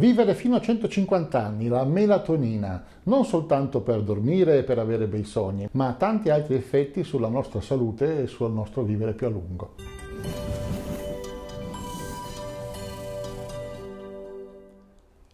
Vivere fino a 150 anni la melatonina, non soltanto per dormire e per avere bei sogni, ma ha tanti altri effetti sulla nostra salute e sul nostro vivere più a lungo.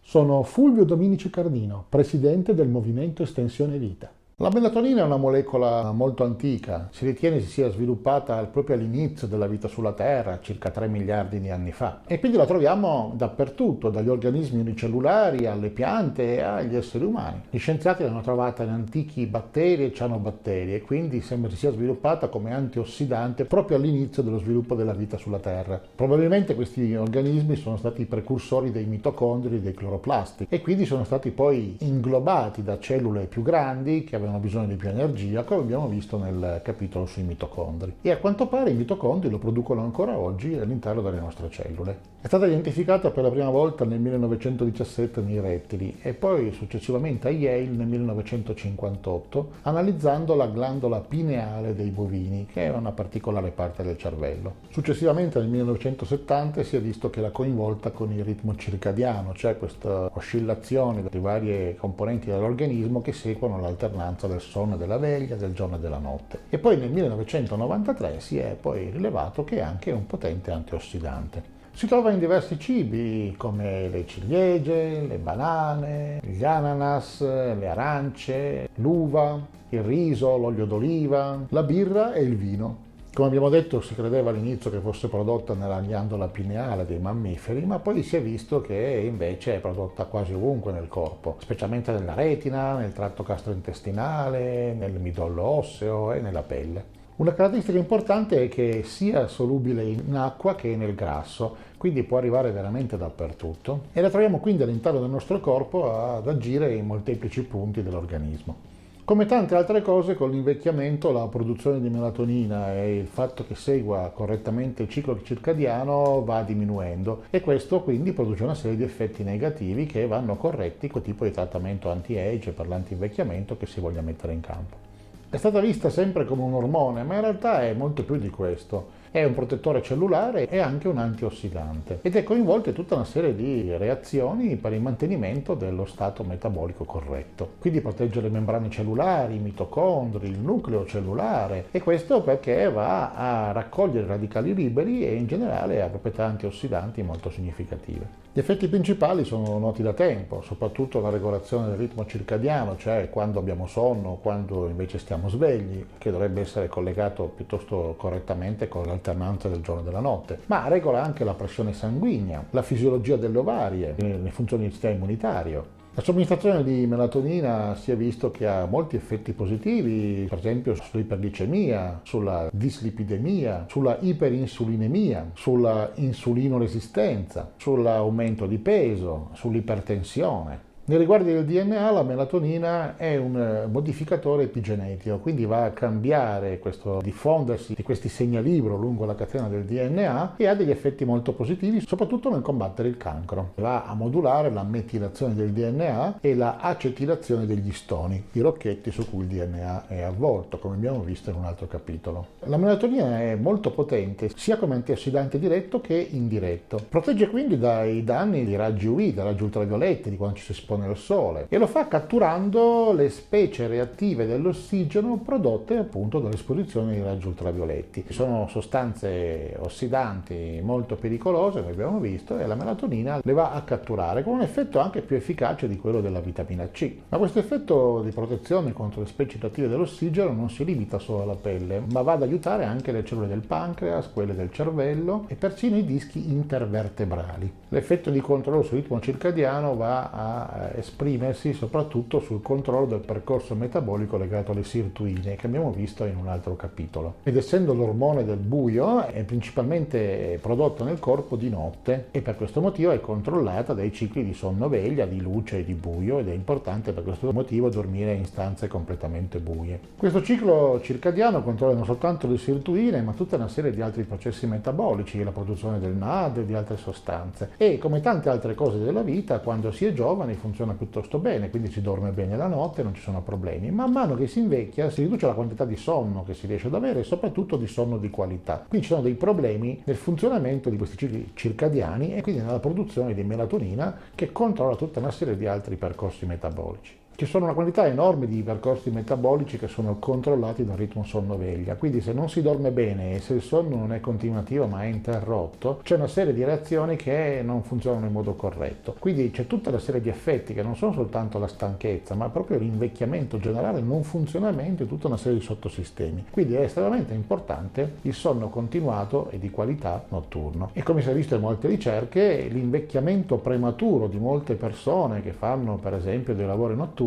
Sono Fulvio Dominici Cardino, presidente del Movimento Estensione Vita. La melatonina è una molecola molto antica, si ritiene si sia sviluppata proprio all'inizio della vita sulla Terra, circa 3 miliardi di anni fa. E quindi la troviamo dappertutto, dagli organismi unicellulari alle piante e agli esseri umani. Gli scienziati l'hanno trovata in antichi batteri e cianobatteri e quindi sembra si sia sviluppata come antiossidante proprio all'inizio dello sviluppo della vita sulla Terra. Probabilmente questi organismi sono stati i precursori dei mitocondri e dei cloroplasti e quindi sono stati poi inglobati da cellule più grandi che hanno bisogno di più energia, come abbiamo visto nel capitolo sui mitocondri. E a quanto pare i mitocondri lo producono ancora oggi all'interno delle nostre cellule. È stata identificata per la prima volta nel 1917 nei rettili e poi successivamente a Yale nel 1958 analizzando la glandola pineale dei bovini, che è una particolare parte del cervello. Successivamente nel 1970 si è visto che era coinvolta con il ritmo circadiano, cioè questa oscillazione delle varie componenti dell'organismo che seguono l'alternanza del sonno e della veglia, del giorno e della notte. E poi nel 1993 si è poi rilevato che è anche un potente antiossidante. Si trova in diversi cibi come le ciliegie, le banane, gli ananas, le arance, l'uva, il riso, l'olio d'oliva, la birra e il vino. Come abbiamo detto, si credeva all'inizio che fosse prodotta nella ghiandola pineale dei mammiferi, ma poi si è visto che invece è prodotta quasi ovunque nel corpo, specialmente nella retina, nel tratto gastrointestinale, nel midollo osseo e nella pelle. Una caratteristica importante è che sia solubile in acqua che nel grasso, quindi può arrivare veramente dappertutto e la troviamo quindi all'interno del nostro corpo ad agire in molteplici punti dell'organismo. Come tante altre cose, con l'invecchiamento la produzione di melatonina e il fatto che segua correttamente il ciclo circadiano va diminuendo e questo quindi produce una serie di effetti negativi che vanno corretti col tipo di trattamento anti-age per l'anti-invecchiamento che si voglia mettere in campo. È stata vista sempre come un ormone, ma in realtà è molto più di questo. È un protettore cellulare e anche un antiossidante ed è coinvolto in tutta una serie di reazioni per il mantenimento dello stato metabolico corretto. Quindi protegge le membrane cellulari, i mitocondri, il nucleo cellulare e questo perché va a raccogliere radicali liberi e in generale ha proprietà antiossidanti molto significative. Gli effetti principali sono noti da tempo, soprattutto la regolazione del ritmo circadiano, cioè quando abbiamo sonno, quando invece stiamo svegli, che dovrebbe essere collegato piuttosto correttamente con l'alternanza del giorno e della notte, ma regola anche la pressione sanguigna, la fisiologia delle ovarie, le funzioni del sistema immunitario. La somministrazione di melatonina si è visto che ha molti effetti positivi, per esempio sull'iperglicemia, sulla dislipidemia, sulla iperinsulinemia, sulla insulinoresistenza, sull'aumento di peso, sull'ipertensione. Nei riguardi del DNA, la melatonina è un modificatore epigenetico, quindi va a cambiare questo diffondersi di questi segnalibro lungo la catena del DNA e ha degli effetti molto positivi, soprattutto nel combattere il cancro. Va a modulare la metilazione del DNA e la acetilazione degli istoni, i rocchetti su cui il DNA è avvolto, come abbiamo visto in un altro capitolo. La melatonina è molto potente, sia come antiossidante diretto che indiretto. Protegge quindi dai danni di raggi UV, dai raggi ultravioletti, di quando ci si espone nel sole e lo fa catturando le specie reattive dell'ossigeno prodotte appunto dall'esposizione ai raggi ultravioletti. Sono sostanze ossidanti molto pericolose, come abbiamo visto, e la melatonina le va a catturare con un effetto anche più efficace di quello della vitamina C. Ma questo effetto di protezione contro le specie reattive dell'ossigeno non si limita solo alla pelle, ma va ad aiutare anche le cellule del pancreas, quelle del cervello e persino i dischi intervertebrali. L'effetto di controllo sul ritmo circadiano va a esprimersi soprattutto sul controllo del percorso metabolico legato alle sirtuine che abbiamo visto in un altro capitolo. Ed essendo l'ormone del buio è principalmente prodotto nel corpo di notte e per questo motivo è controllata dai cicli di sonno-veglia, di luce e di buio ed è importante per questo motivo dormire in stanze completamente buie. Questo ciclo circadiano controlla non soltanto le sirtuine ma tutta una serie di altri processi metabolici, la produzione del NAD e di altre sostanze e come tante altre cose della vita quando si è giovani funziona funziona piuttosto bene, quindi si dorme bene la notte, non ci sono problemi. Man mano che si invecchia si riduce la quantità di sonno che si riesce ad avere e soprattutto di sonno di qualità. Quindi ci sono dei problemi nel funzionamento di questi cicli circadiani e quindi nella produzione di melatonina che controlla tutta una serie di altri percorsi metabolici. Ci sono una quantità enorme di percorsi metabolici che sono controllati dal ritmo sonno-veglia, quindi se non si dorme bene e se il sonno non è continuativo ma è interrotto, c'è una serie di reazioni che non funzionano in modo corretto. Quindi c'è tutta una serie di effetti che non sono soltanto la stanchezza, ma proprio l'invecchiamento generale, il non funzionamento e tutta una serie di sottosistemi. Quindi è estremamente importante il sonno continuato e di qualità notturno. E come si è visto in molte ricerche, l'invecchiamento prematuro di molte persone che fanno per esempio dei lavori notturni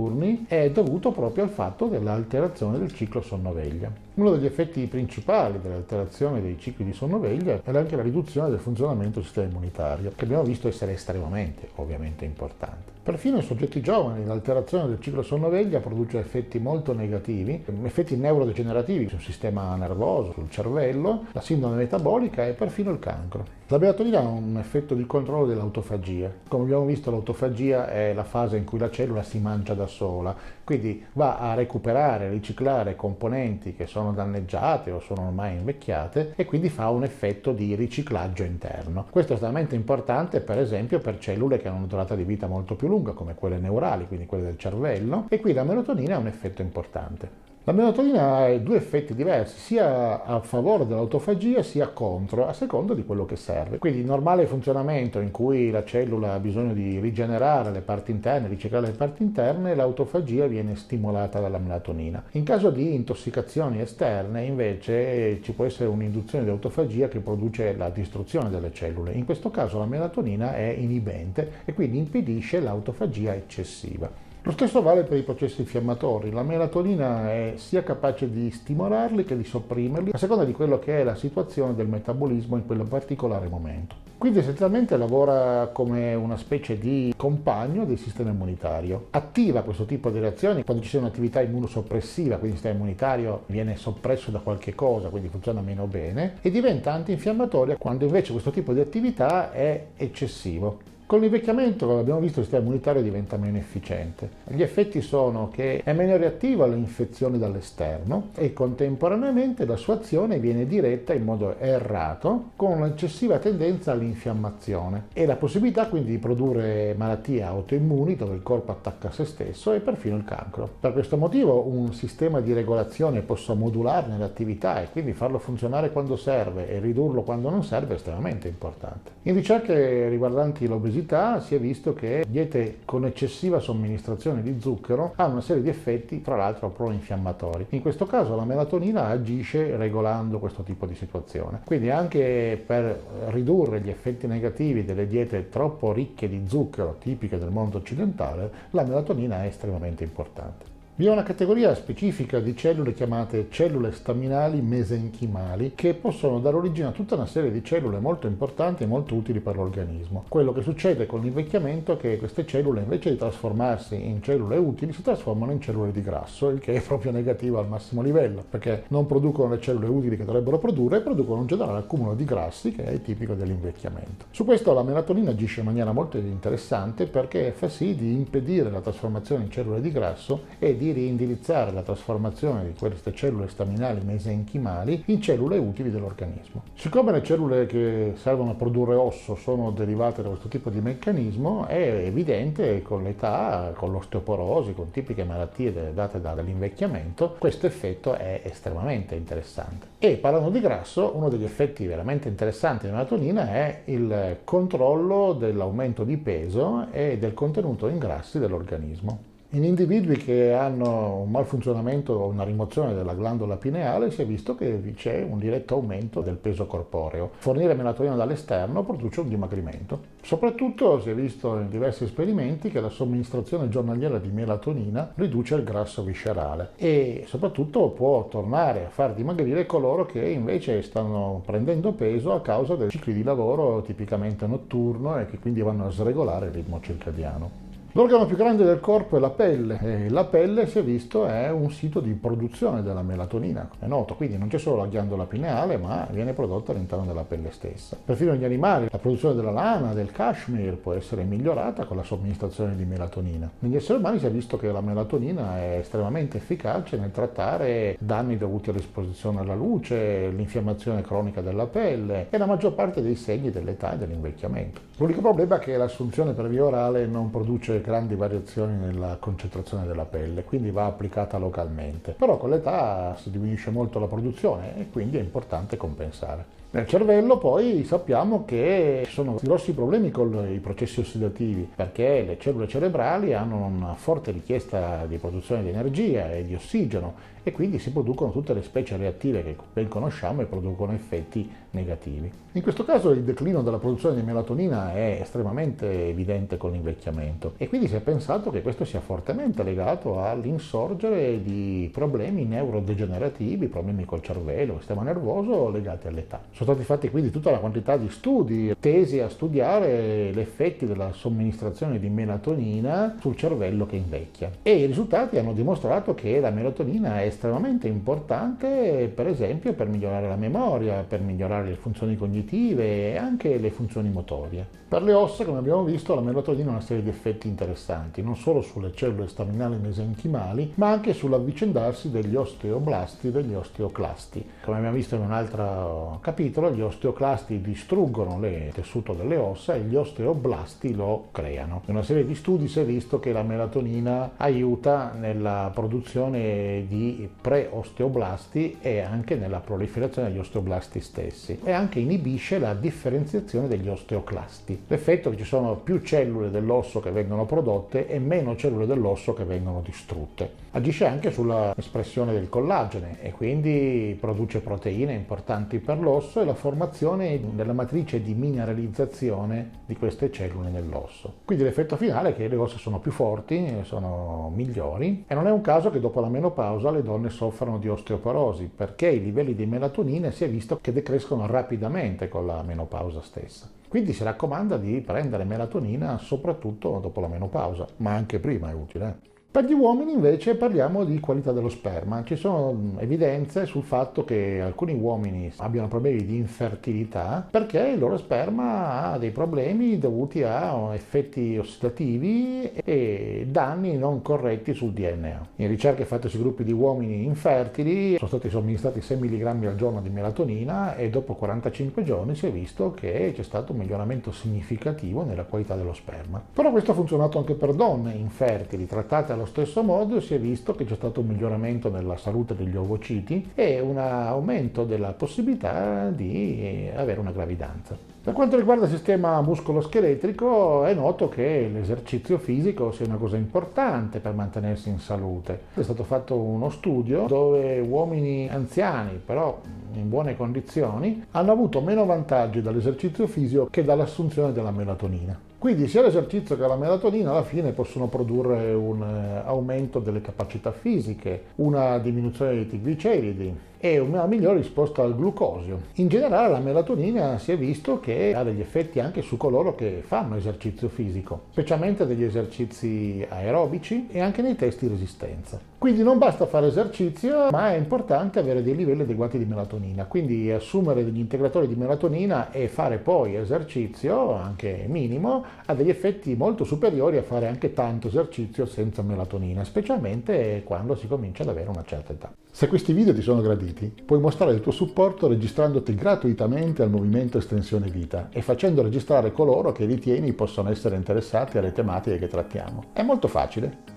è dovuto proprio al fatto dell'alterazione del ciclo sonno-veglia. Uno degli effetti principali dell'alterazione dei cicli di sonno-veglia è anche la riduzione del funzionamento del sistema immunitario, che abbiamo visto essere estremamente, ovviamente, importante. Perfino in soggetti giovani l'alterazione del ciclo sonno-veglia produce effetti molto negativi, effetti neurodegenerativi sul sistema nervoso, sul cervello, la sindrome metabolica e perfino il cancro. La melatonina ha un effetto di controllo dell'autofagia. Come abbiamo visto, l'autofagia è la fase in cui la cellula si mangia da sola, quindi va a recuperare, a riciclare componenti che sono danneggiate o sono ormai invecchiate e quindi fa un effetto di riciclaggio interno. Questo è estremamente importante per esempio per cellule che hanno una durata di vita molto più lunga, come quelle neurali, quindi quelle del cervello, e qui la melatonina ha un effetto importante. La melatonina ha due effetti diversi, sia a favore dell'autofagia sia contro, a seconda di quello che serve. Quindi il normale funzionamento in cui la cellula ha bisogno di rigenerare le parti interne, riciclare le parti interne, l'autofagia viene stimolata dalla melatonina. In caso di intossicazioni esterne invece ci può essere un'induzione di autofagia che produce la distruzione delle cellule. In questo caso la melatonina è inibente e quindi impedisce l'autofagia eccessiva. Lo stesso vale per i processi infiammatori, la melatonina è sia capace di stimolarli che di sopprimerli, a seconda di quello che è la situazione del metabolismo in quel particolare momento. Quindi essenzialmente lavora come una specie di compagno del sistema immunitario. Attiva questo tipo di reazioni quando ci sia un'attività immunosoppressiva, quindi il sistema immunitario viene soppresso da qualche cosa, quindi funziona meno bene, e diventa antinfiammatoria quando invece questo tipo di attività è eccessivo. Con l'invecchiamento, come abbiamo visto, il sistema immunitario diventa meno efficiente. Gli effetti sono che è meno reattivo alle infezioni dall'esterno e contemporaneamente la sua azione viene diretta in modo errato, con un'eccessiva tendenza all'infiammazione e la possibilità quindi di produrre malattie autoimmuni dove il corpo attacca se stesso e perfino il cancro. Per questo motivo un sistema di regolazione possa modularne l'attività e quindi farlo funzionare quando serve e ridurlo quando non serve è estremamente importante. In ricerche riguardanti l'obesità si è visto che diete con eccessiva somministrazione di zucchero hanno una serie di effetti, tra l'altro pro-infiammatori. In questo caso la melatonina agisce regolando questo tipo di situazione. Quindi anche per ridurre gli effetti negativi delle diete troppo ricche di zucchero, tipiche del mondo occidentale, la melatonina è estremamente importante. Vi è una categoria specifica di cellule chiamate cellule staminali mesenchimali che possono dare origine a tutta una serie di cellule molto importanti e molto utili per l'organismo. Quello che succede con l'invecchiamento è che queste cellule invece di trasformarsi in cellule utili si trasformano in cellule di grasso, il che è proprio negativo al massimo livello, perché non producono le cellule utili che dovrebbero produrre e producono un generale accumulo di grassi che è tipico dell'invecchiamento. Su questo la melatonina agisce in maniera molto interessante perché fa sì di impedire la trasformazione in cellule di grasso e di reindirizzare la trasformazione di queste cellule staminali mesenchimali in cellule utili dell'organismo. Siccome le cellule che servono a produrre osso sono derivate da questo tipo di meccanismo, è evidente con l'età, con l'osteoporosi, con tipiche malattie date dall'invecchiamento, questo effetto è estremamente interessante. E parlando di grasso, uno degli effetti veramente interessanti della melatonina è il controllo dell'aumento di peso e del contenuto in grassi dell'organismo. In individui che hanno un malfunzionamento o una rimozione della glandola pineale si è visto che c'è un diretto aumento del peso corporeo. Fornire melatonina dall'esterno produce un dimagrimento. Soprattutto si è visto in diversi esperimenti che la somministrazione giornaliera di melatonina riduce il grasso viscerale e soprattutto può tornare a far dimagrire coloro che invece stanno prendendo peso a causa dei cicli di lavoro tipicamente notturno e che quindi vanno a sregolare il ritmo circadiano. L'organo più grande del corpo è la pelle, e la pelle, si è visto, è un sito di produzione della melatonina, è noto, quindi non c'è solo la ghiandola pineale, ma viene prodotta all'interno della pelle stessa. Perfino negli animali, la produzione della lana, del cashmere, può essere migliorata con la somministrazione di melatonina. Negli esseri umani si è visto che la melatonina è estremamente efficace nel trattare danni dovuti all'esposizione alla luce, l'infiammazione cronica della pelle e la maggior parte dei segni dell'età e dell'invecchiamento. L'unico problema è che l'assunzione per via orale non produce grandi variazioni nella concentrazione della pelle, quindi va applicata localmente, però con l'età si diminuisce molto la produzione e quindi è importante compensare. Nel cervello poi sappiamo che ci sono grossi problemi con i processi ossidativi, perché le cellule cerebrali hanno una forte richiesta di produzione di energia e di ossigeno e quindi si producono tutte le specie reattive che ben conosciamo e producono effetti negativi. In questo caso il declino della produzione di melatonina è estremamente evidente con l'invecchiamento e quindi si è pensato che questo sia fortemente legato all'insorgere di problemi neurodegenerativi, problemi col cervello, sistema nervoso legati all'età. Sono stati fatti quindi tutta la quantità di studi tesi a studiare gli effetti della somministrazione di melatonina sul cervello che invecchia e i risultati hanno dimostrato che la melatonina è estremamente importante, per esempio per migliorare la memoria, per migliorare le funzioni cognitive e anche le funzioni motorie. Per le ossa, come abbiamo visto, la melatonina ha una serie di effetti interessanti, non solo sulle cellule staminali mesenchimali, ma anche sull'avvicendarsi degli osteoblasti e degli osteoclasti. Come abbiamo visto in un altro capitolo, gli osteoclasti distruggono il tessuto delle ossa e gli osteoblasti lo creano. In una serie di studi si è visto che la melatonina aiuta nella produzione di pre-osteoblasti e anche nella proliferazione degli osteoblasti stessi e anche inibisce la differenziazione degli osteoclasti. L'effetto è che ci sono più cellule dell'osso che vengono prodotte e meno cellule dell'osso che vengono distrutte. Agisce anche sulla espressione del collagene e quindi produce proteine importanti per l'osso e la formazione della matrice di mineralizzazione di queste cellule nell'osso. Quindi l'effetto finale è che le ossa sono più forti, sono migliori e non è un caso che dopo la menopausa le donne soffrano di osteoporosi, perché i livelli di melatonina si è visto che decrescono rapidamente con la menopausa stessa. Quindi si raccomanda di prendere melatonina soprattutto dopo la menopausa, ma anche prima è utile. Per gli uomini invece parliamo di qualità dello sperma. Ci sono evidenze sul fatto che alcuni uomini abbiano problemi di infertilità perché il loro sperma ha dei problemi dovuti a effetti ossidativi e danni non corretti sul DNA. In ricerche fatte sui gruppi di uomini infertili sono stati somministrati 6 mg al giorno di melatonina e dopo 45 giorni si è visto che c'è stato un miglioramento significativo nella qualità dello sperma. Però questo ha funzionato anche per donne infertili trattate allo stesso modo, si è visto che c'è stato un miglioramento nella salute degli ovociti e un aumento della possibilità di avere una gravidanza. Per quanto riguarda il sistema muscoloscheletrico, è noto che l'esercizio fisico sia una cosa importante per mantenersi in salute. È stato fatto uno studio dove uomini anziani, però in buone condizioni, hanno avuto meno vantaggi dall'esercizio fisico che dall'assunzione della melatonina. Quindi sia l'esercizio che la melatonina alla fine possono produrre un aumento delle capacità fisiche, una diminuzione dei trigliceridi e una migliore risposta al glucosio. In generale la melatonina si è visto che ha degli effetti anche su coloro che fanno esercizio fisico, specialmente degli esercizi aerobici e anche nei test di resistenza. Quindi non basta fare esercizio, ma è importante avere dei livelli adeguati di melatonina, quindi assumere degli integratori di melatonina e fare poi esercizio, anche minimo, ha degli effetti molto superiori a fare anche tanto esercizio senza melatonina, specialmente quando si comincia ad avere una certa età. Se questi video ti sono graditi, puoi mostrare il tuo supporto registrandoti gratuitamente al Movimento Estensione Vita e facendo registrare coloro che ritieni possono essere interessati alle tematiche che trattiamo. È molto facile.